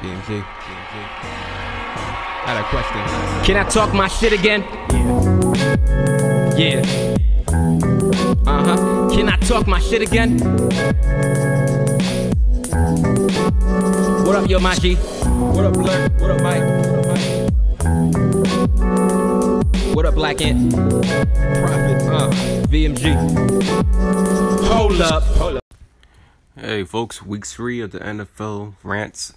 DMZ. I had a question. Can I talk my shit again? Yeah. Yeah. Can I talk my shit again? What up, yo, Maji? What up, Blur? What up, Mike? What up, Black Ant? Profit, VMG. Hold up. Hold up. Hey, folks, week 3 of the NFL rants.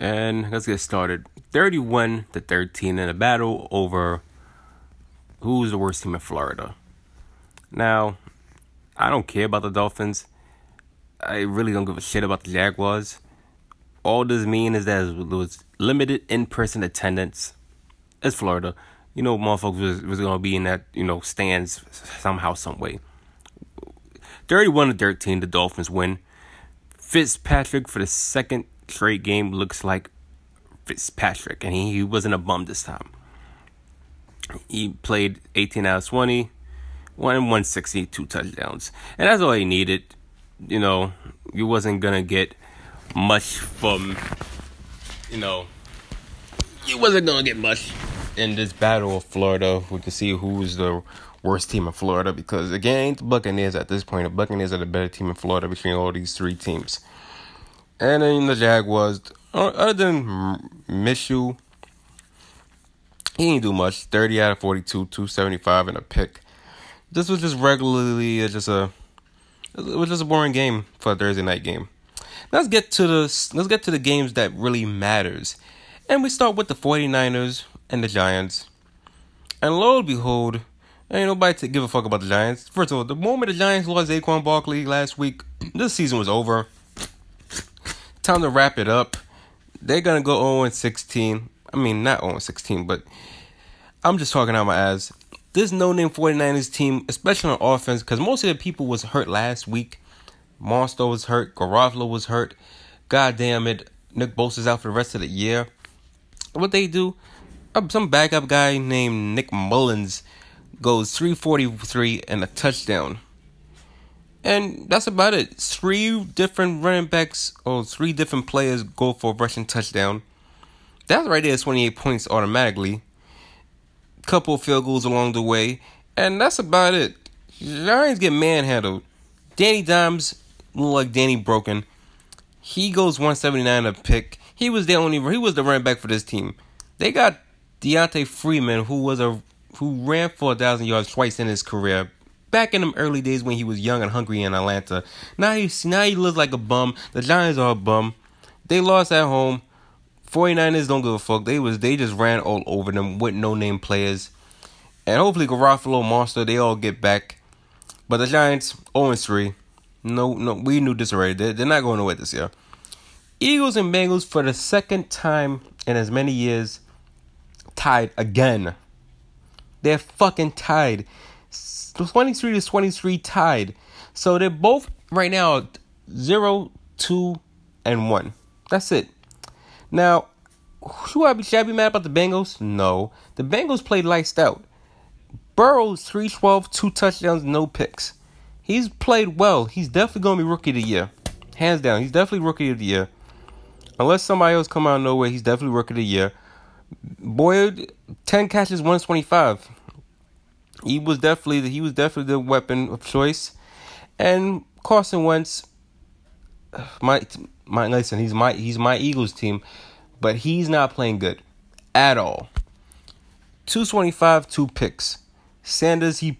And let's get started. 31-13 in a battle over who's the worst team in Florida. Now, I don't care about the Dolphins. I really don't give a shit about the Jaguars. All this means is that it was limited in-person attendance. It's Florida. You know, motherfuckers was going to be in that, you know, stands somehow, some way. 31-13, the Dolphins win. Fitzpatrick for the second straight game looks like Fitzpatrick, and he wasn't a bum this time. He played 18 out of 20, 160, 2 touchdowns, and that's all he needed. You know, you wasn't gonna get much from, you know, you wasn't gonna get much in this battle of Florida to see who's the worst team in Florida, because again, the Buccaneers at this point, the Buccaneers are the better team in Florida between all these three teams. And then the Jaguars, other than Minshew, he didn't do much. 30 out of 42, 275 and a pick. This was just regularly just a, it was just a boring game for a Thursday night game. Let's get to the games that really matters. And we start with the 49ers and the Giants. And lo and behold, ain't nobody to give a fuck about the Giants. First of all, the moment the Giants lost Aquan Barkley last week, this season was over. Time to wrap it up. They're going to go 0-16. I mean, not 0-16, but I'm just talking out my ass. This no-name 49ers team, especially on offense, because most of the people was hurt last week. Monster was hurt. Garofalo was hurt. God damn it. Nick Bosa's out for the rest of the year. What they do, some backup guy named Nick Mullins goes 343 and a touchdown. And that's about it. 3 different running backs or 3 different players go for a rushing touchdown. That right there is 28 points automatically. Couple field goals along the way. And that's about it. Giants get manhandled. Danny Dimes look like Danny Broken. He goes 179 a pick. He was the running back for this team. They got Deontay Freeman, who ran for 1,000 yards twice in his career. Back in them early days when he was young and hungry in Atlanta. Now he looks like a bum. The Giants are a bum. They lost at home. 49ers don't give a fuck. They just ran all over them with no-name players. And hopefully Garofalo, Monster, they all get back. But the Giants, 0-3. No, we knew this already. They're not going nowhere this year. Eagles and Bengals for the second time in as many years tied again. They're fucking tied. 23-23 tied. So they're both right now 0-2-1. That's it. Now, should I be mad about the Bengals? No. The Bengals played lights out. Burrow's 312, 2 touchdowns, no picks. He's played well. He's definitely going to be Rookie of the Year. Hands down. He's definitely Rookie of the Year. Unless somebody else come out of nowhere, he's definitely Rookie of the Year. Boyd, 10 catches, 125. He was definitely the weapon of choice. And Carson Wentz, listen, he's my Eagles team, but he's not playing good at all. 225, 2 picks. Sanders, he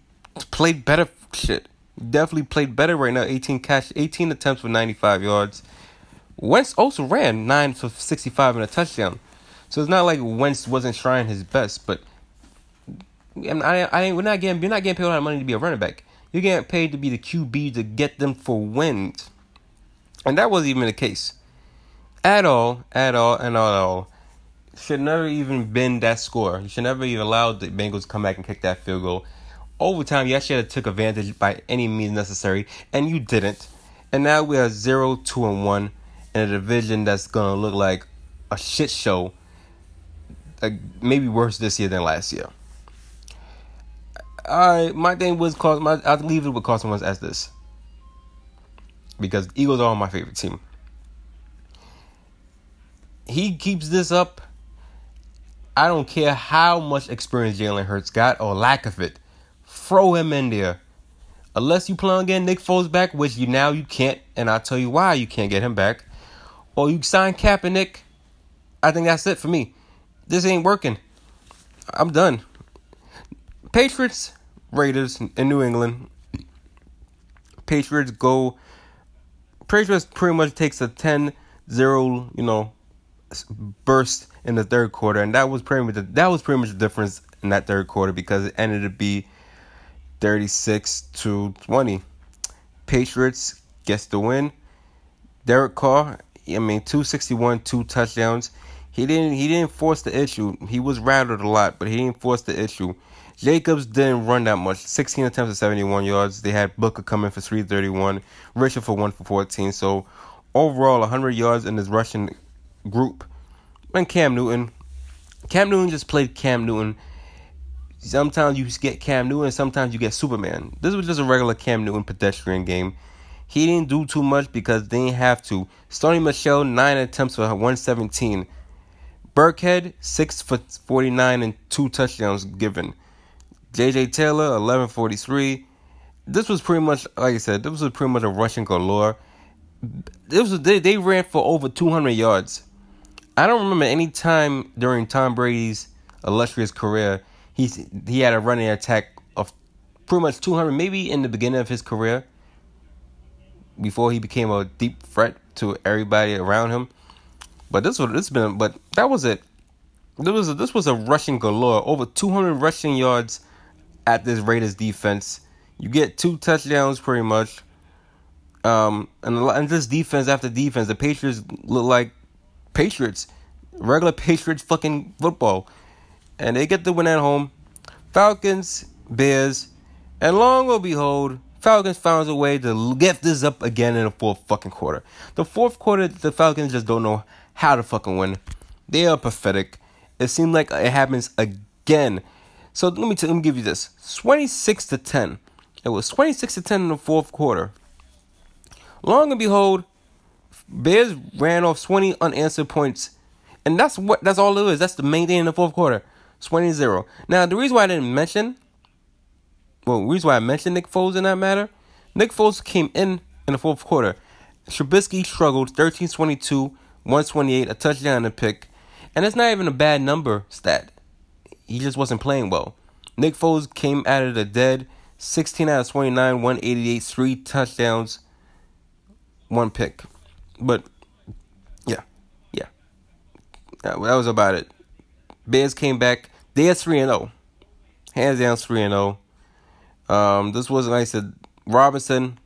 played better shit. Definitely played better right now. 18 attempts for 95 yards. Wentz also ran 9 for 65 and a touchdown. So it's not like Wentz wasn't trying his best, but you're not getting paid a lot of money to be a running back. You're getting paid to be the QB to get them for wins. And that wasn't even the case. At all. Should never even been that score. You should never even allow the Bengals to come back and kick that field goal. Overtime, you actually had to take advantage by any means necessary, and you didn't. And now we are 0-2-1 in a division that's going to look like a shit show. Like maybe worse this year than last year. I'll leave it with Carson Wentz as this, because the Eagles are my favorite team. he keeps this up, I don't care how much experience Jalen Hurts got or lack of it, throw him in there. Unless you plan on getting Nick Foles back, which you can't, and I'll tell you why you can't get him back. Or you sign Kaepernick. I think that's it for me. This ain't working. I'm done. Patriots, Raiders in New England. Patriots pretty much takes a 10-0, burst in the third quarter, and that was pretty much the difference in that third quarter, because it ended to be 36-20. Patriots gets the win. Derek Carr, 261, 2 touchdowns. He didn't force the issue. He was rattled a lot, but he didn't force the issue. Jacobs didn't run that much. 16 attempts at 71 yards. They had Booker coming for 331, Richard for 1 for 14. So overall, 100 yards in his rushing group. And Cam Newton just played Cam Newton. Sometimes you get Cam Newton, sometimes you get Superman. This was just a regular Cam Newton pedestrian game. He didn't do too much because they didn't have to. Sony Michel, 9 attempts for 117. Burkhead, 6 for 49 and 2 touchdowns given. J.J. Taylor, 11 for 43. This was pretty much, like I said, a rushing galore. They ran for over 200 yards. I don't remember any time during Tom Brady's illustrious career he had a running attack of pretty much 200, maybe in the beginning of his career, before he became a deep threat to everybody around him. But that was it. This was a rushing galore, over 200 rushing yards at this Raiders defense. You get 2 touchdowns pretty much, and this defense after defense, the Patriots look like Patriots, regular Patriots fucking football, and they get the win at home. Falcons, Bears, and long or behold, Falcons found a way to get this up again in the fourth fucking quarter. The fourth quarter, the Falcons just don't know how to fucking win. They are pathetic. It seemed like it happens again. So let me give you this. 26-10. It was 26-10 in the fourth quarter. Long and behold, Bears ran off 20 unanswered points. And that's all it is. That's the main thing in the fourth quarter. 20-0. Now, the reason why I mentioned Nick Foles in that matter, Nick Foles came in the fourth quarter. Trubisky struggled, 13-22, 128, a touchdown and a pick. And it's not even a bad number stat. He just wasn't playing well. Nick Foles came out of the dead, 16 out of 29, 188, 3 touchdowns, 1 pick. But, yeah. That was about it. Bears came back. They are 3-0. Hands down 3-0. This was, like I said, Robinson,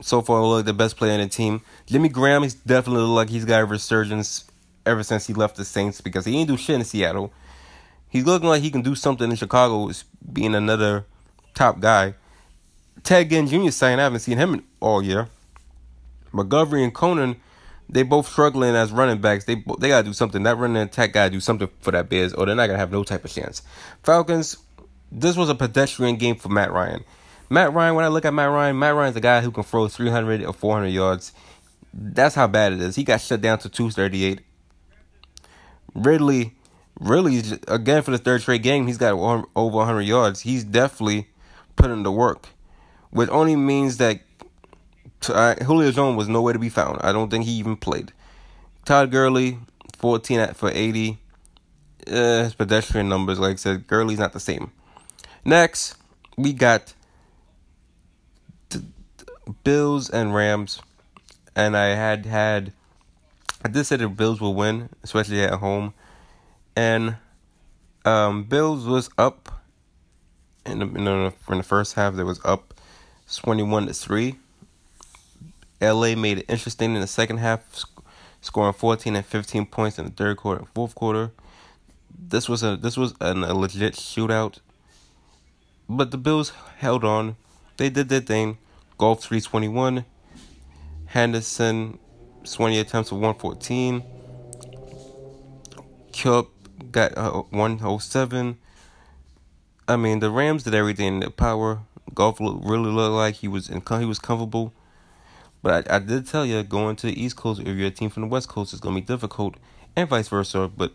so far, looked like the best player on the team. Jimmy Graham, he's definitely looked like he's got a resurgence ever since he left the Saints, because he didn't do shit in Seattle. He's looking like he can do something in Chicago, being another top guy. Ted Ginn Jr. signed. I haven't seen him all year. McGovern and Conan, they both struggling as running backs. They got to do something. That running attack got to do something for that Bears, or they're not going to have no type of chance. Falcons. This was a pedestrian game for Matt Ryan. When I look at Matt Ryan's a guy who can throw 300 or 400 yards. That's how bad it is. He got shut down to 238. Ridley, again, for the third straight game, he's got over 100 yards. He's definitely putting the work, which only means that Julio Jones was nowhere to be found. I don't think he even played. Todd Gurley, 14 for 80. His pedestrian numbers, like I said, Gurley's not the same. Next, we got Bills and Rams. And I did say the Bills will win, especially at home. And Bills was up in the first half. They was up 21-3. LA made it interesting in the second half, scoring 14 and 15 points in the third quarter and fourth quarter. This was a legit shootout. But the Bills held on. They did their thing. Golf 321. Henderson, 20 attempts for 114. Kupp got 107. The Rams did everything in their power. Golf really looked like he was comfortable. But I did tell you, going to the East Coast, if you're a team from the West Coast, it's going to be difficult. and vice versa. But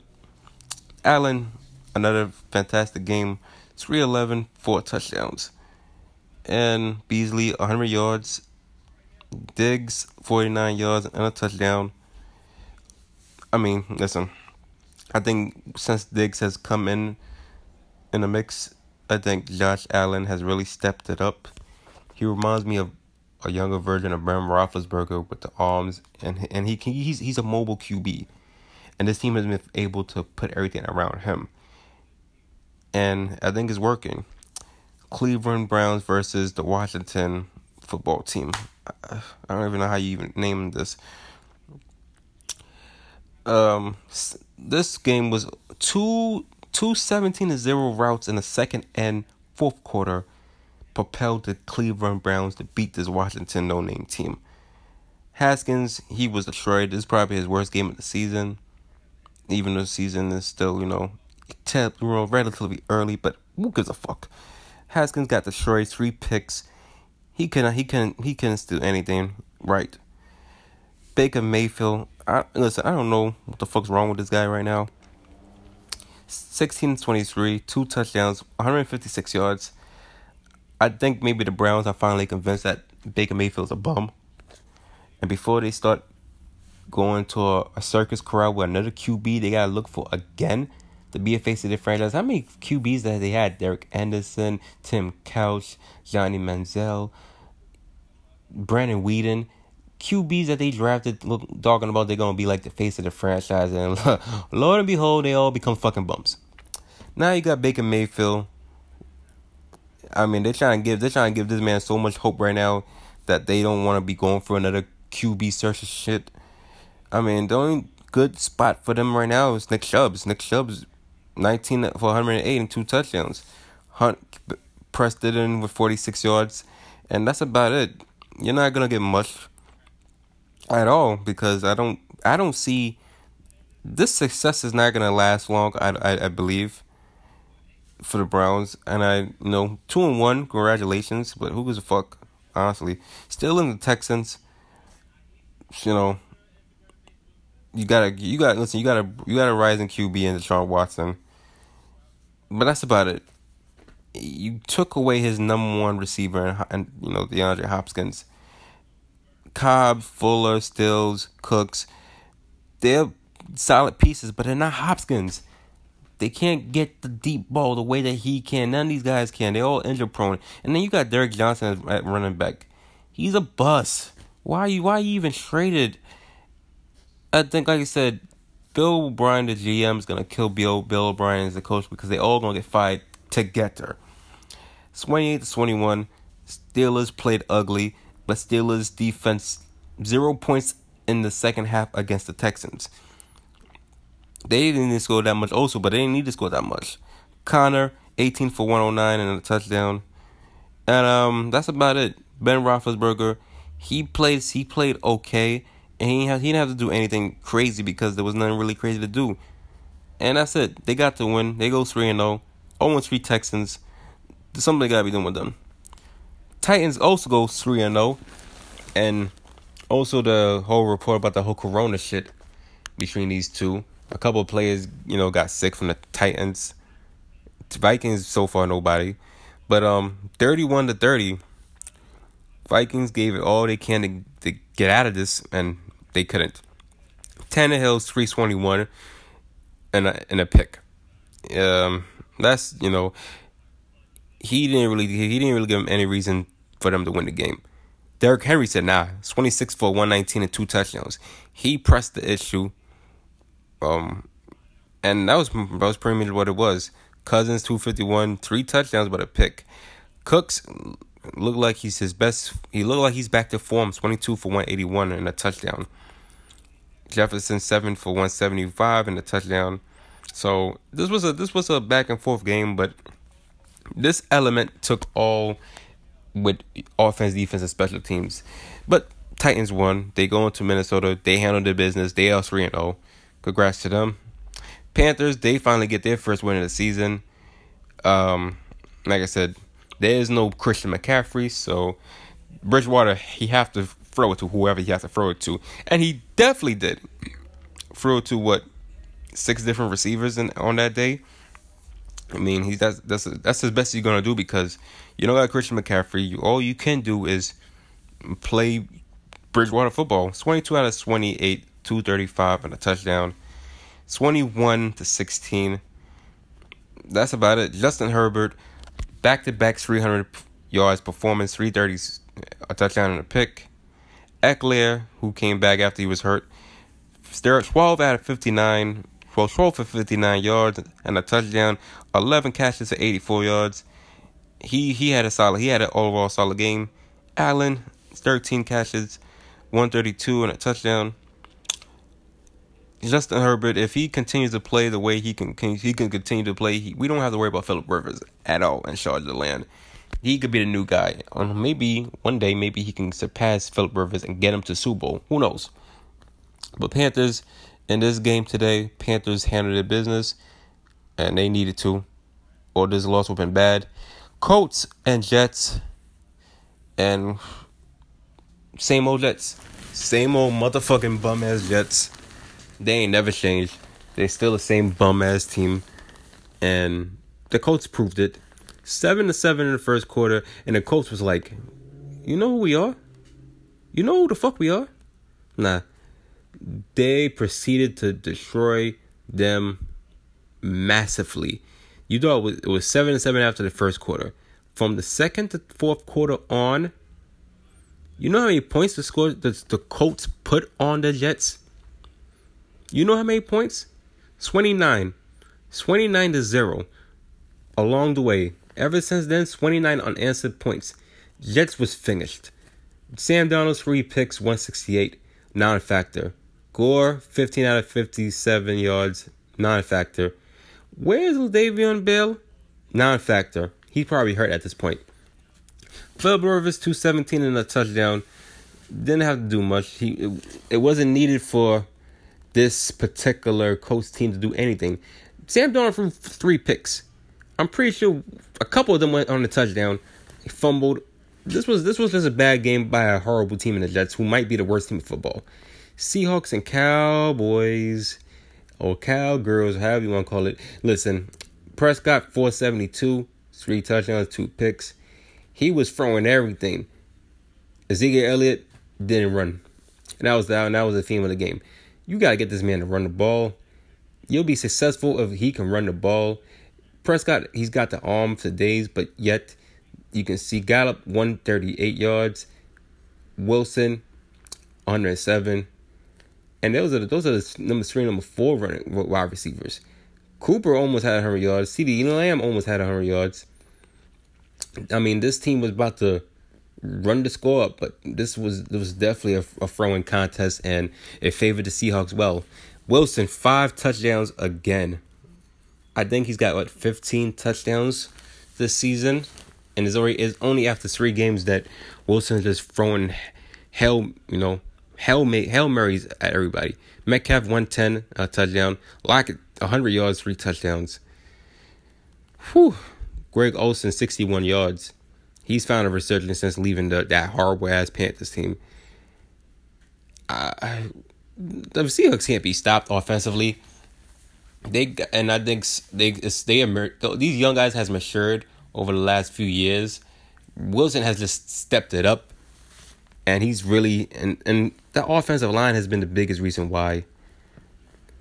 Allen, another fantastic game, 311, 4 touchdowns. And Beasley, 100 yards. Diggs, 49 yards and a touchdown. I mean, listen, I think since Diggs has come in the mix, I think Josh Allen has really stepped it up. He reminds me of a younger version of Ben Roethlisberger with the arms, and he's a mobile QB. And this team has been able to put everything around him. And I think it's working. Cleveland Browns versus the Washington football team. I don't even know how you even name this. This game was two 17-0 routes in the second and fourth quarter propelled the Cleveland Browns to beat this Washington no-name team. Haskins, he was destroyed. This is probably his worst game of the season. Even though the season is still, relatively early, but who gives a fuck? Haskins got destroyed, 3 picks. He couldn't do anything right. Baker Mayfield, I don't know what the fuck's wrong with this guy right now. 16-23, 2 touchdowns, 156 yards. I think maybe the Browns are finally convinced that Baker Mayfield's a bum. And before they start going to a circus corral with another QB they got to look for again to be a face of their franchise. How many QBs that they had? Derek Anderson, Tim Couch, Johnny Manziel, Brandon Whedon. QBs that they drafted, talking about they're going to be like the face of the franchise. And lo and behold, they all become fucking bumps. Now you got Baker Mayfield. I mean, they're trying to give this man so much hope right now that they don't want to be going for another QB search shit. I mean, the only good spot for them right now is Nick Chubb. Nick Chubb's 19 for 108 and 2 touchdowns. Hunt pressed it in with 46 yards, and that's about it. You're not gonna get much at all because I don't see this success is not gonna last long. I believe for the Browns, and 2-1, congratulations. But who gives a fuck? Honestly, still in the Texans. You gotta rise in QB and Deshaun Watson. But that's about it. You took away his number 1 receiver and DeAndre Hopkins. Cobb, Fuller, Stills, Cooks, they're solid pieces, but they're not Hopkins. They can't get the deep ball the way that he can. None of these guys can. They're all injury prone. And then you got Derrick Johnson at running back. He's a bust. Why are you even traded? I think, like I said, Bill O'Brien, the GM, is going to kill Bill O'Brien as the coach because they all going to get fired together. 28-21, Steelers played ugly, but Steelers defense 0 points in the second half against the Texans. They didn't score that much also, but they didn't need to score that much. Connor, 18 for 109 and a touchdown. And that's about it. Ben Roethlisberger, he played okay. And he didn't have to do anything crazy because there was nothing really crazy to do. And that's it. They got the win. They go 3-0. 0-3 Texans. There's something they got to be doing with them. Titans also go 3-0. And also the whole report about the whole corona shit between these two. A couple of players, got sick from the Titans. The Vikings, so far, nobody. But 31-30, Vikings gave it all they can to get out of this, and they couldn't. Tannehill's 321 and a pick. That's he didn't really give them any reason for them to win the game. Derrick Henry said, "Nah, 26 for 119 and 2 touchdowns." He pressed the issue, and that was pretty much what it was. Cousins 251, 3 touchdowns but a pick. Cooks looked like he's his best. He looked like he's back to form. 22 for 181 and a touchdown. Jefferson 7 for 175 and a touchdown. So this was a back and forth game, but this element took all with offense, defense, and special teams. But Titans won. They go into Minnesota. They handle their business. They are 3-0. Congrats to them. Panthers, they finally get their first win of the season. Like I said, there is no Christian McCaffrey, so Bridgewater, he have to throw it to whoever he has to throw it to. And he definitely did. Throw it to what? six different receivers on that day. I mean, that's as best you're gonna do, because you don't got Christian McCaffrey. All you can do is play Bridgewater football. 22 out of 28, 235 and a touchdown. 21-16. That's about it. Justin Herbert, back-to-back 300 yards performance, 330s, a touchdown and a pick. Eckler, who came back after he was hurt, 12 out of 59. 12 for 59 yards and a touchdown, 11 catches for 84 yards. He had an overall solid game. Allen, 13 catches, 132 and a touchdown. Justin Herbert, if he continues to play the way he can continue to play, we don't have to worry about Philip Rivers at all in charge of the land. He could be the new guy. Maybe one day, maybe he can surpass Philip Rivers and get him to Super Bowl. Who knows? But Panthers, in this game today, Panthers handled their business, and they needed to, or this loss would have been bad. Colts and Jets, and same old Jets. Same old motherfucking bum-ass Jets. They ain't never changed. They still the same bum-ass team, and the Colts proved it. 7-7 in the first quarter, and the Colts was like, you know who we are? You know who the fuck we are? Nah. They proceeded to destroy them massively. You thought it was 7-7 after the first quarter. From the second to fourth quarter on, you know how many points the Colts put on the Jets? You know how many points? 29. 29-0. Along the way. Ever since then, 29 unanswered points. Jets was finished. Sam Darnold's 3 picks, 168. Non-factor. Gore, 15 out of 57 yards, non-factor. Where's Le'Veon Bell? Non-factor. He probably hurt at this point. Philip Rivers, 217 and a touchdown. Didn't have to do much. It wasn't needed for this particular Colts team to do anything. Sam Darnold threw 3 picks. I'm pretty sure a couple of them went on the touchdown. He fumbled. This was just a bad game by a horrible team in the Jets, who might be the worst team in football. Seahawks and Cowboys, or Cowgirls, however you want to call it. Listen, Prescott, 472, 3 touchdowns, 2 picks. He was throwing everything. Ezekiel Elliott didn't run. And that was the theme of the game. You got to get this man to run the ball. You'll be successful if he can run the ball. Prescott, he's got the arm for days, but yet... You can see Gallup, 138 yards. Wilson, 107. And those are the number 3 and number 4 running wide receivers. Cooper almost had 100 yards. CeeDee Lamb almost had 100 yards. I mean, this team was about to run the score up, but this was definitely a throwing contest, and it favored the Seahawks well. Wilson, 5 touchdowns again. I think he's got, 15 touchdowns this season. And it's only after 3 games that Wilson is just throwing Hail Marys at everybody. Metcalf, 110, a touchdown. Lockett, 100 yards, 3 touchdowns. Whew. Greg Olsen, 61 yards. He's found a resurgence since leaving that horrible-ass Panthers team. The Seahawks can't be stopped offensively. These young guys has matured over the last few years. Wilson has just stepped it up, and he's really and the offensive line has been the biggest reason why.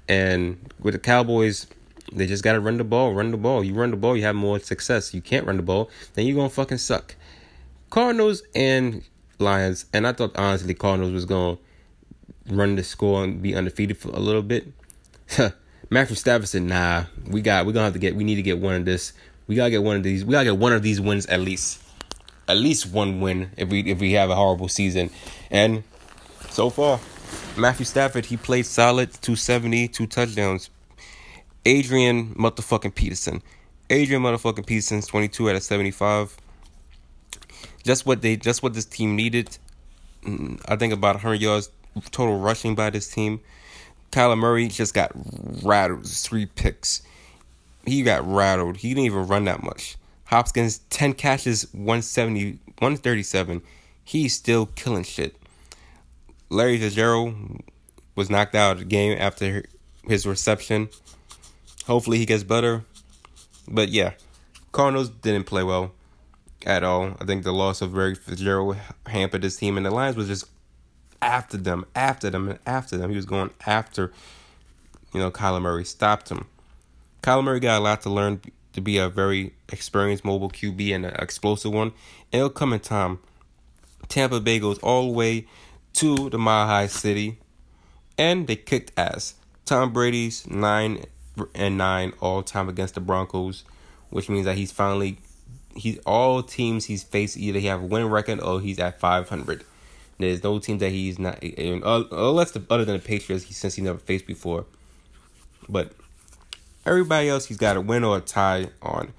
And with the Cowboys, they just got to run the ball, run the ball. You run the ball, you have more success. You can't run the ball, then you're going to fucking suck. Cardinals and Lions, and I thought, honestly, Cardinals was going to run the score and be undefeated for a little bit. Matthew Stafford said, nah, we need to get one of this. We gotta get one of these. We gotta get one of these wins at least. At least one win if we have a horrible season. And so far, Matthew Stafford, he played solid, 270, 2 touchdowns. Adrian motherfucking Peterson, 22 out of 75. Just what this team needed. I think about 100 yards total rushing by this team. Kyler Murray just got rattled, 3 picks. He got rattled. He didn't even run that much. Hopkins, 10 catches, 170, 137. He's still killing shit. Larry Fitzgerald was knocked out of the game after his reception. Hopefully he gets better. But yeah, Cardinals didn't play well at all. I think the loss of Larry Fitzgerald hampered his team, and the Lions was just after them. He was going after, Kyler Murray, stopped him. Kyler Murray got a lot to learn to be a very experienced mobile QB and an explosive one. And it'll come in time. Tampa Bay goes all the way to the Mile High City, and they kicked ass. Tom Brady's 9-9 all time against the Broncos, which means that he's finally, all teams he's faced, either he have a win record or he's at 500. There's no team that he's not, unless other than the Patriots, since he never faced before. But everybody else, he's got a win or a tie on.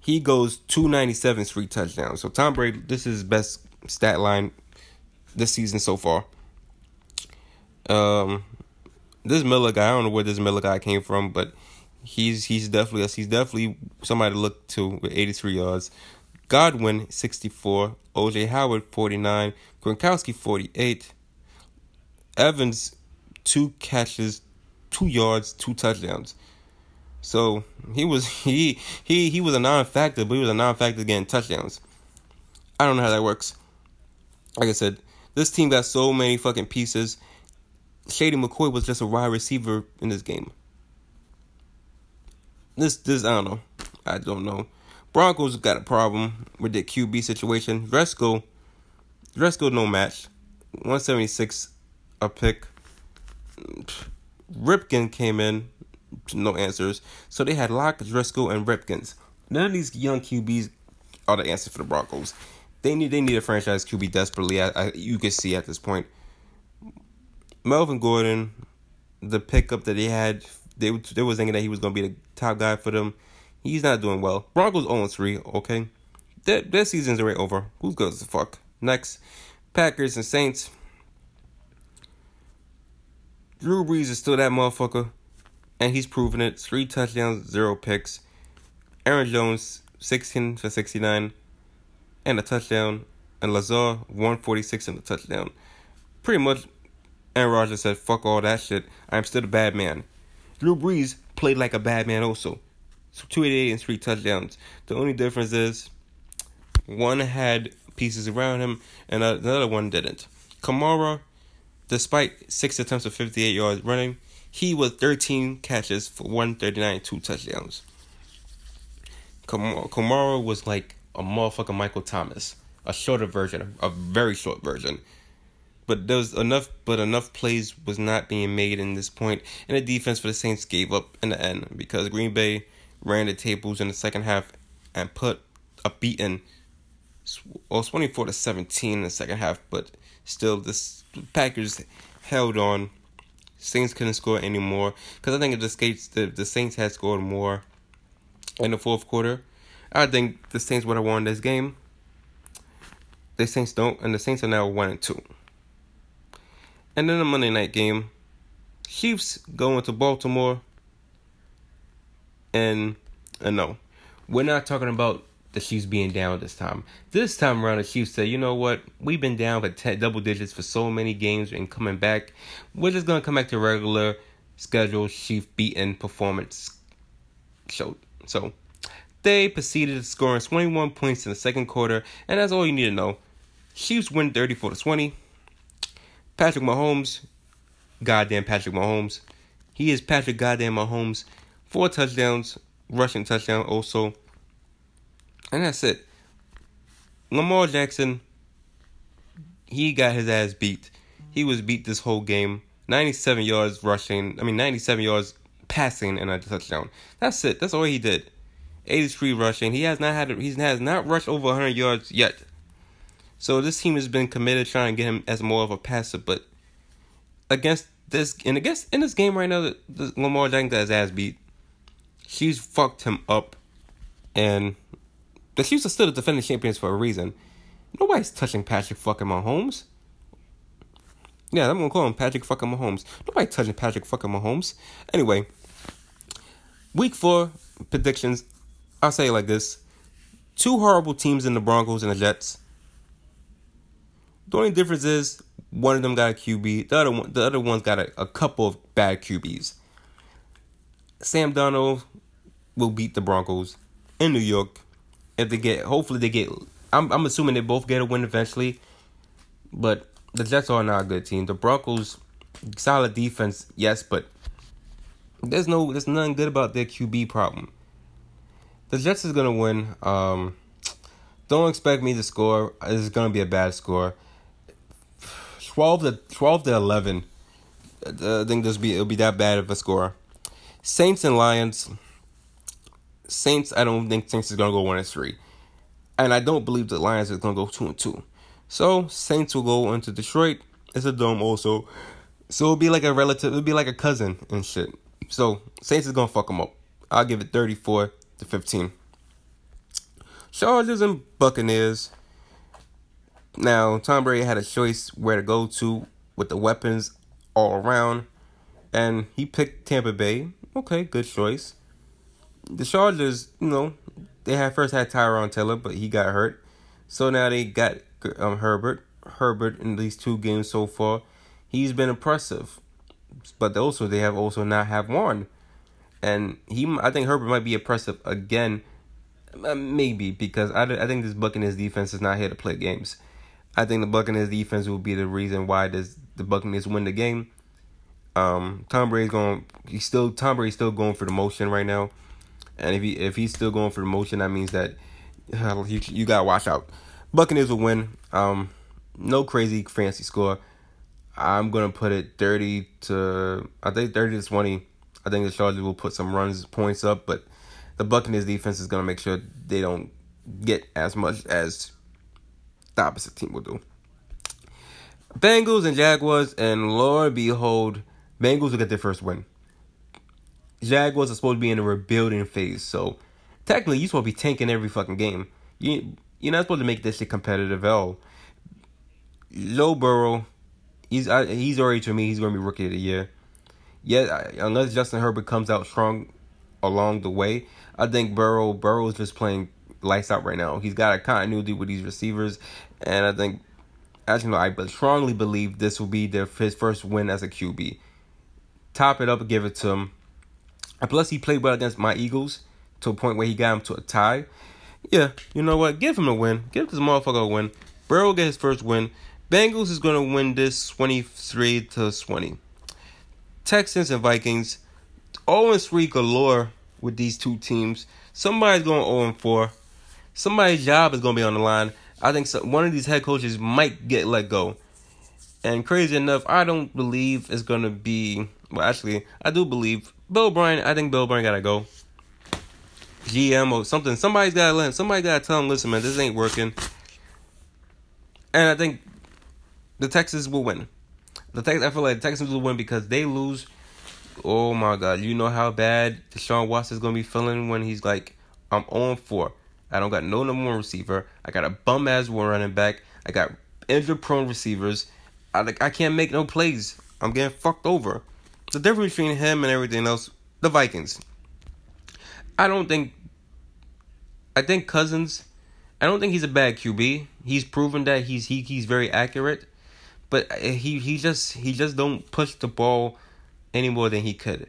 He goes 297, 3 touchdowns. So Tom Brady, this is his best stat line this season so far. This Miller guy, I don't know where this Miller guy came from, but he's definitely somebody to look to with 83 yards. Godwin, 64. O.J. Howard, 49. Gronkowski, 48. Evans, 2 catches, 2 yards, 2 touchdowns. So he was a non-factor, but he was a non-factor getting touchdowns. I don't know how that works. Like I said, this team got so many fucking pieces. Shady McCoy was just a wide receiver in this game. This I don't know. Broncos got a problem with their QB situation. Driscoll, no match. 176, a pick. Ripken came in, no answers. So they had Locke, Driscoll, and Ripkins. None of these young QBs are the answer for the Broncos. They need a franchise QB desperately, you can see at this point. Melvin Gordon, the pickup that they had, they were thinking that he was going to be the top guy for them. He's not doing well. Broncos 0-3, okay? Their season's already over. Who goes the fuck? Next, Packers and Saints. Drew Brees is still that motherfucker, and he's proven it. 3 touchdowns, 0 picks. Aaron Jones, 16 for 69, and a touchdown. And Lazard, 146 and a touchdown. Pretty much, Aaron Rodgers said, fuck all that shit. I'm still a bad man. Drew Brees played like a bad man also. So 288 and 3 touchdowns. The only difference is one had pieces around him and another one didn't. Kamara, despite 6 attempts of 58 yards running, he was 13 catches for 139 and 2 touchdowns. Kamara was like a motherfucking Michael Thomas. A shorter version, a very short version. But there was enough plays was not being made in this point. And the defense for the Saints gave up in the end because Green Bay ran the tables in the second half and put a beating. Well, it's 24-17 in the second half, but still, the Packers held on. Saints couldn't score anymore because I think if the Saints had scored more in the fourth quarter, I think the Saints would have won this game. The Saints don't, and the Saints are now 1-2. And then the Monday night game, Chiefs going to Baltimore. And no, we're not talking about the Chiefs being down this time. This time around, the Chiefs said, you know what? We've been down for double digits for so many games and coming back. We're just going to come back to regular scheduled Chiefs beating performance. So they proceeded to scoring 21 points in the second quarter. And that's all you need to know. Chiefs win 34-20. Patrick Mahomes. Goddamn Patrick Mahomes. He is Patrick goddamn Mahomes. 4 touchdowns, rushing touchdown also. And that's it. Lamar Jackson, he got his ass beat. He was beat this whole game. 97 yards passing and a touchdown. That's it. That's all he did. 83 rushing. He has not rushed over 100 yards yet. So this team has been committed trying to get him as more of a passer, but in this game right now, Lamar Jackson got his ass beat. She's fucked him up, and the Chiefs are still the defending champions for a reason. Nobody's touching Patrick fucking Mahomes. Yeah, I'm gonna call him Patrick fucking Mahomes. Nobody's touching Patrick fucking Mahomes. Anyway, week 4 predictions. I'll say it like this: 2 horrible teams in the Broncos and the Jets. The only difference is one of them got a QB, the other one's got a couple of bad QBs. Sam Darnold will beat the Broncos in New York. If they get, hopefully they get, I'm assuming they both get a win eventually. But the Jets are not a good team. The Broncos, solid defense, yes, but there's nothing good about their QB problem. The Jets is gonna win. Don't expect me to score. It's gonna be a bad score. 12 to 11. I think it'll be that bad of a score. Saints and Lions. Saints, I don't think Saints is gonna go 1-3, and I don't believe the Lions is gonna go 2-2. So Saints will go into Detroit. It's a dome also, so it'll be like a relative. It'll be like a cousin and shit. So Saints is gonna fuck them up. I'll give it 34-15. Chargers and Buccaneers. Now Tom Brady had a choice where to go to with the weapons all around, and he picked Tampa Bay. Okay, good choice. The Chargers, you know, they had Tyrod Taylor, but he got hurt. So now they got Herbert. Herbert in these two games so far, he's been impressive. But also they have also not have won, and I think Herbert might be impressive again, maybe because I think this Buccaneers defense is not here to play games. I think the Buccaneers defense will be the reason why the Buccaneers win the game. Tom Brady's still going for the motion right now. And if he's still going for the motion, that means that you gotta watch out. Buccaneers will win. No crazy fancy score. I'm gonna put it 30 to 20. I think the Chargers will put some points up, but the Buccaneers defense is gonna make sure they don't get as much as the opposite team will do. Bengals and Jaguars, and Lord behold, Bengals will get their first win. Jaguars are supposed to be in a rebuilding phase, so technically you're supposed to be tanking every fucking game. You're not supposed to make this shit competitive at all. Joe Burrow, he's already, to me, he's going to be Rookie of the Year. Yeah, unless Justin Herbert comes out strong along the way, I think Burrow's just playing lights out right now. He's got a continuity with these receivers, and I think, as you know, I strongly believe this will be his first win as a QB. Top it up and give it to him. Plus, he played well against my Eagles to a point where he got him to a tie. Yeah, you know what? Give him a win. Give this motherfucker a win. Burrow will get his first win. Bengals is going to win this 23-20. Texans and Vikings. 0-3 galore with these two teams. Somebody's going 0-4. Somebody's job is going to be on the line. I think one of these head coaches might get let go. And crazy enough, I don't believe it's going to be... Well, actually, I do believe... I think Bill O'Brien gotta go. GM or something. Somebody gotta tell him, listen, man, this ain't working. And I think the Texans will win. I feel like the Texans will win because they lose. Oh my God, you know how bad Deshaun Watson is gonna be feeling when he's like, I'm 0-4. I don't got no number one receiver. I got a bum ass running back. I got injured prone receivers. I can't make no plays. I'm getting fucked over. The difference between him and everything else, the Vikings. I think Cousins, I don't think he's a bad QB. He's proven that he's very accurate, but he just don't push the ball any more than he could.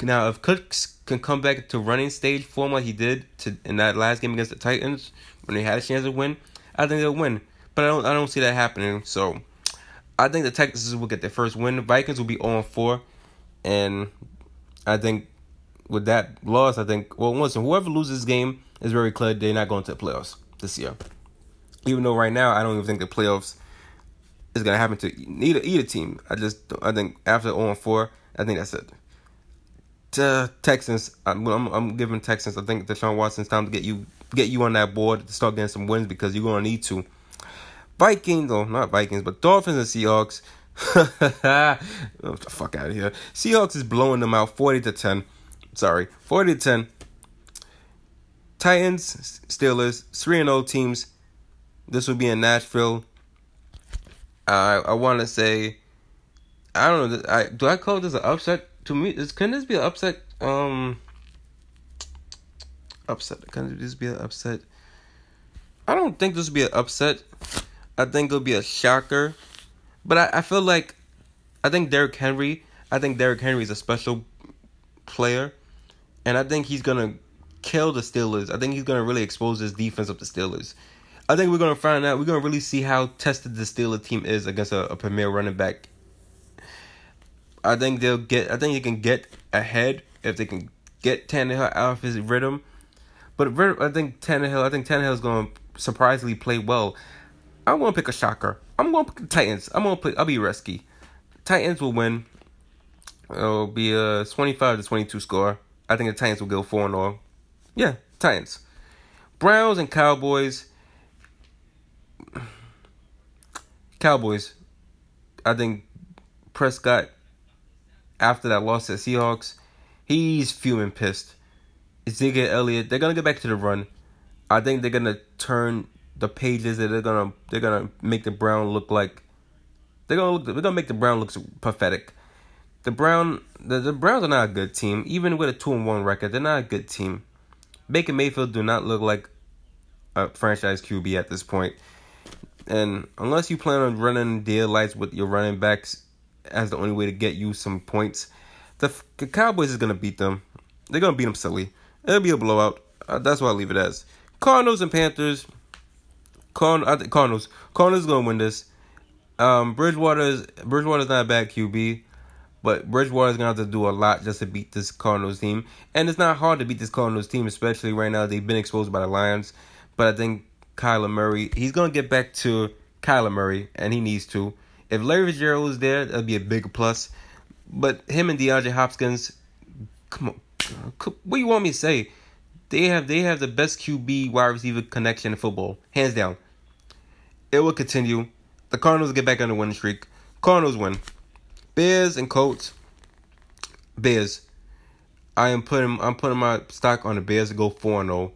Now, if Cooks can come back to running stage form like he did in that last game against the Titans when they had a chance to win, I think they'll win. But I don't see that happening. So I think the Texans will get their first win. The Vikings will be 0-4. And I think with that loss, whoever loses this game, is very clear they're not going to the playoffs this year. Even though right now, I don't even think the playoffs is going to happen to either team. I think after 0-4, I think that's it. To Texans, I'm giving Texans. I think Deshaun Watson's time to get you on that board to start getting some wins because you're going to need to. Dolphins and Seahawks. Oh, the fuck out of here. Seahawks is blowing them out 40-10. 40-10. Titans, Steelers, 3-0 teams. This will be in Nashville. I want to say, I don't know. Do I call this an upset? To me, can this be an upset? Can this be an upset? I don't think this will be an upset. I think it'll be a shocker. But I feel like... I think Derrick Henry is a special player. And I think he's going to kill the Steelers. I think he's going to really expose this defense of the Steelers. I think we're going to find out. We're going to really see how tested the Steelers team is against a premier running back. I think they can get ahead if they can get Tannehill out of his rhythm. But I think Tannehill is going to surprisingly play well. I'm going to pick a shocker. I'm going to pick the Titans. I'll be risky. Titans will win. It'll be a 25-22 score. I think the Titans will go 4-0. Yeah, Titans. Browns and Cowboys. Cowboys. I think Prescott, after that loss at Seahawks, he's fuming pissed. Ezekiel Elliott, they're going to get back to the run. I think they're going to turn the pages that they're going to make the Brown look like. They're going to make the Brown look pathetic. The Browns are not a good team. Even with a 2-1 record, they're not a good team. Baker Mayfield do not look like a franchise QB at this point. And unless you plan on running dead lights with your running backs as the only way to get you some points, the Cowboys is going to beat them. They're going to beat them silly. It'll be a blowout. That's what I leave it as. Cardinals and Panthers. Cardinals is going to win this. Bridgewater's not a bad QB. But Bridgewater's going to have to do a lot just to beat this Cardinals team. And it's not hard to beat this Cardinals team, especially right now. They've been exposed by the Lions. But I think Kyler Murray, he's going to get back to Kyler Murray, and he needs to. If Larry Fitzgerald is there, that'll be a big plus. But him and DeAndre Hopkins, come on. What do you want me to say? They have the best QB wide receiver connection in football. Hands down. It will continue. The Cardinals get back on the winning streak. Cardinals win. Bears and Colts. Bears. I'm putting my stock on the Bears to go 4-0.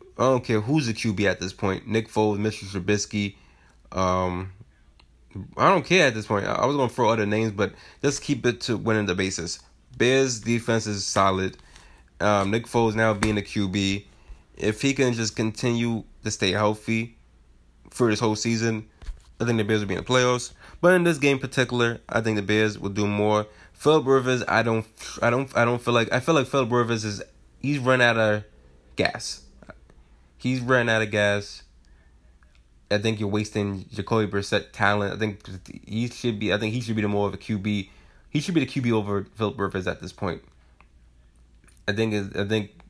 I don't care who's the QB at this point. Nick Foles, Mr. Trubisky. I don't care at this point. I was going to throw other names, but let's keep it to winning the basis. Bears defense is solid. Nick Foles now being a QB. If he can just continue to stay healthy for this whole season, I think the Bears will be in the playoffs. But in this game in particular, I think the Bears will do more. Philip Rivers, I feel like Philip Rivers he's run out of gas. I think you're wasting Jacoby Brissett talent. I think he should be the more of a QB. He should be the QB over Philip Rivers at this point. I think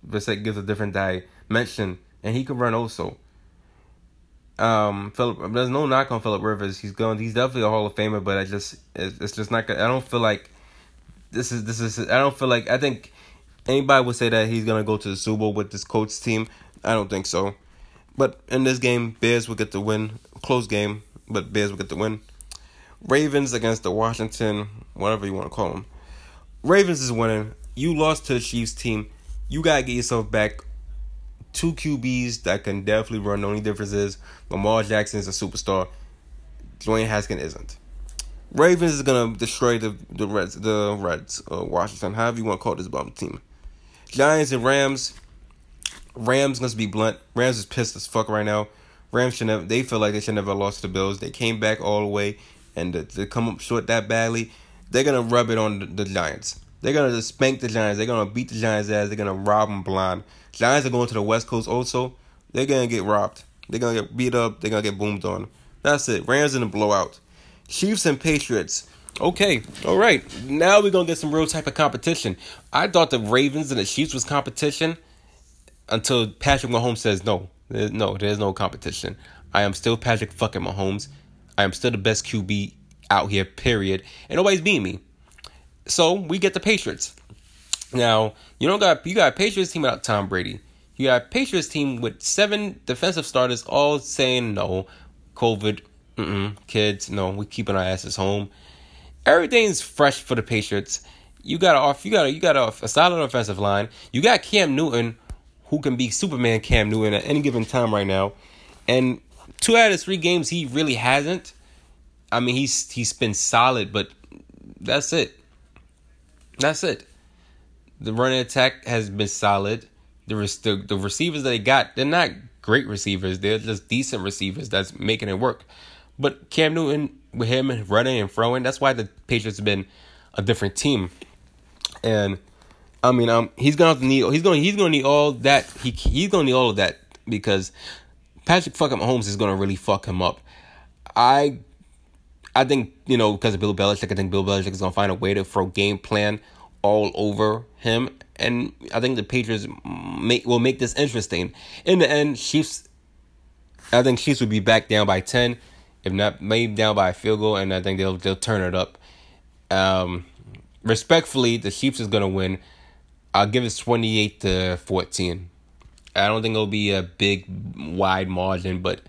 Brissett gives a different dimension, and he can run also. There's no knock on Philip Rivers. He's definitely a Hall of Famer, but it's just not good. I think anybody would say that he's gonna go to the Super Bowl with this Colts team. I don't think so. But in this game, Bears will get the win. Close game, but Bears will get the win. Ravens against the Washington, whatever you want to call them. Ravens is winning. You lost to the Chiefs team. You got to get yourself back. Two QBs that can definitely run. The only difference is Lamar Jackson is a superstar. Dwayne Haskins isn't. Ravens is going to destroy the Reds or Washington, however you want to call this bottom team. Giants and Rams. Rams, let's be blunt. Rams is pissed as fuck right now. Rams they feel like they should never lost to the Bills. They came back all the way, and to come up short that badly, they're going to rub it on the Giants. They're going to just spank the Giants. They're going to beat the Giants' ass. They're going to rob them blind. Giants are going to the West Coast also. They're going to get robbed. They're going to get beat up. They're going to get boomed on. That's it. Rams in a blowout. Chiefs and Patriots. Okay. All right. Now we're going to get some real type of competition. I thought the Ravens and the Chiefs was competition until Patrick Mahomes says no. No, there's no competition. I am still Patrick fucking Mahomes. I am still the best QB out here, period. And nobody's beating me. So we get the Patriots. Now, you got a Patriots team without Tom Brady. You got a Patriots team with 7 defensive starters all saying no. COVID, kids, no, we keeping our asses home. Everything's fresh for the Patriots. You got a solid offensive line. You got Cam Newton, who can be Superman Cam Newton at any given time right now. And 2 out of 3 games he really hasn't. I mean, he's been solid, but that's it. That's it. The running attack has been solid. The receivers that they got, they're not great receivers. They're just decent receivers that's making it work. But Cam Newton, with him running and throwing, that's why the Patriots have been a different team. And I mean, he's gonna need all of that because Patrick fucking Mahomes is gonna really fuck him up. I think, you know, because of Bill Belichick, I think Bill Belichick is gonna find a way to throw game plan all over him, and I think the Patriots will make this interesting. In the end, Chiefs will be back down by 10, if not maybe down by a field goal, and I think they'll turn it up. Respectfully, the Chiefs is gonna win. I'll give it 28-14. I don't think it'll be a big wide margin, but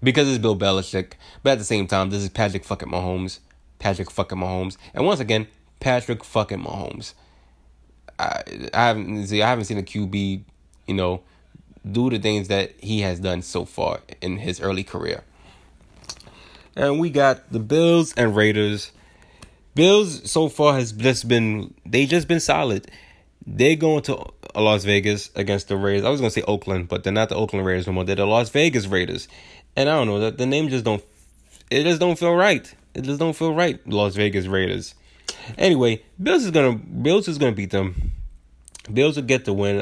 because it's Bill Belichick, but at the same time, this is Patrick fucking Mahomes, and once again, Patrick fucking Mahomes. I haven't seen a QB, you know, do the things that he has done so far in his early career. And we got the Bills and Raiders. Bills so far has just been solid. They're going to Las Vegas against the Raiders. I was going to say Oakland, but they're not the Oakland Raiders no more. They're the Las Vegas Raiders. And I don't know, the name just don't feel right. It just don't feel right, Las Vegas Raiders. Anyway, Bills is gonna beat them. Bills will get the win.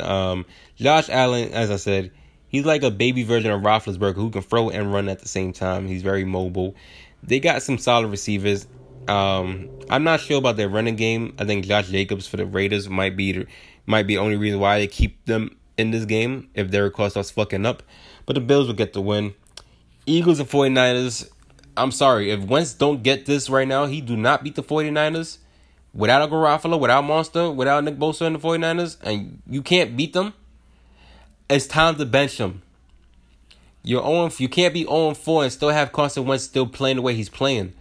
Josh Allen, as I said, he's like a baby version of Roethlisberger who can throw and run at the same time. He's very mobile. They got some solid receivers. I'm not sure about their running game. I think Josh Jacobs for the Raiders might be the only reason why they keep them in this game if their record starts fucking up. But the Bills will get the win. Eagles and 49ers. I'm sorry, if Wentz don't get this right now, he do not beat the 49ers without a Garofalo, without Monster, without Nick Bosa and the 49ers, and you can't beat them. It's time to bench him. You can't be 0-4 and still have Carson Wentz still playing the way he's playing.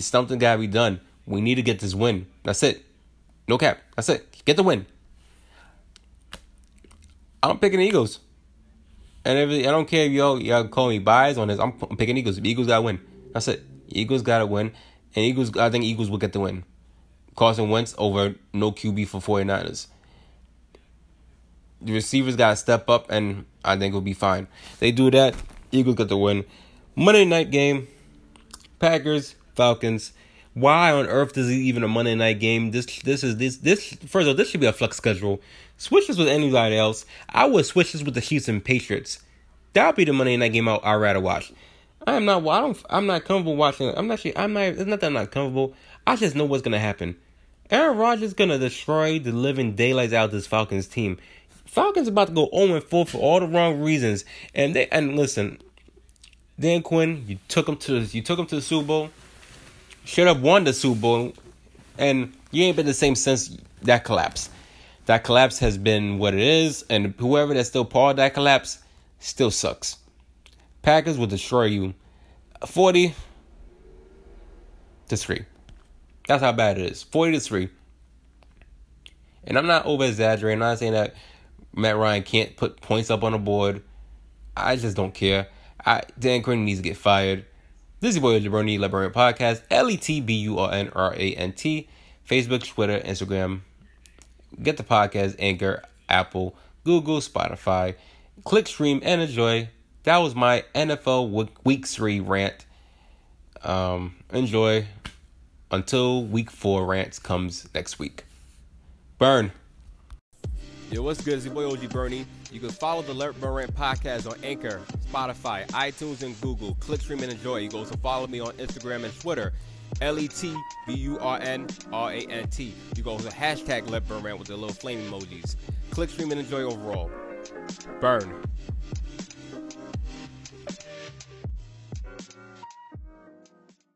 Something gotta be done. We need to get this win. That's it. No cap. That's it. Get the win. I'm picking the Eagles. And I don't care if y'all call me biased on this. I'm picking Eagles. The Eagles gotta win. That's it. Eagles gotta win. And I think Eagles will get the win. Carson Wentz over no QB for 49ers. The receivers gotta step up, and I think it'll be fine. They do that, Eagles get the win. Monday night game. Packers, Falcons. Why on earth is it even a Monday night game? This first of all, this should be a flex schedule. Switch this with anybody else. I would switch this with the Chiefs and Patriots. That would be the Monday night game I'd rather watch. I'm not comfortable watching it. It's not that I'm not comfortable. I just know what's gonna happen. Aaron Rodgers is gonna destroy the living daylights out of this Falcons team. Falcons about to go 0-4 for all the wrong reasons. And listen, Dan Quinn, you took him to the Super Bowl. Should have won the Super Bowl, and you ain't been the same since that collapse. That collapse has been what it is, and whoever that's still part of that collapse still sucks. Packers will destroy you 40-3. That's how bad it is. 40-3. And I'm not over-exaggerating. I'm not saying that Matt Ryan can't put points up on the board. I just don't care. Dan Quinn needs to get fired. This is your boy Lebroni Librarian Podcast, LETBURNRANT, Facebook, Twitter, Instagram. Get the podcast, Anchor, Apple, Google, Spotify. Click, stream, and enjoy. That was my NFL Week 3 rant. Enjoy until Week 4 rants comes next week. Burn. Yo, what's good? It's your boy OG Bernie. You can follow the Alert Burrant Podcast on Anchor, Spotify, iTunes, and Google. Click, stream, and enjoy. You can also follow me on Instagram and Twitter, LETBURNRANT. You can also hashtag Alert Burrant with the little flame emojis. Click, stream, and enjoy overall. Burn.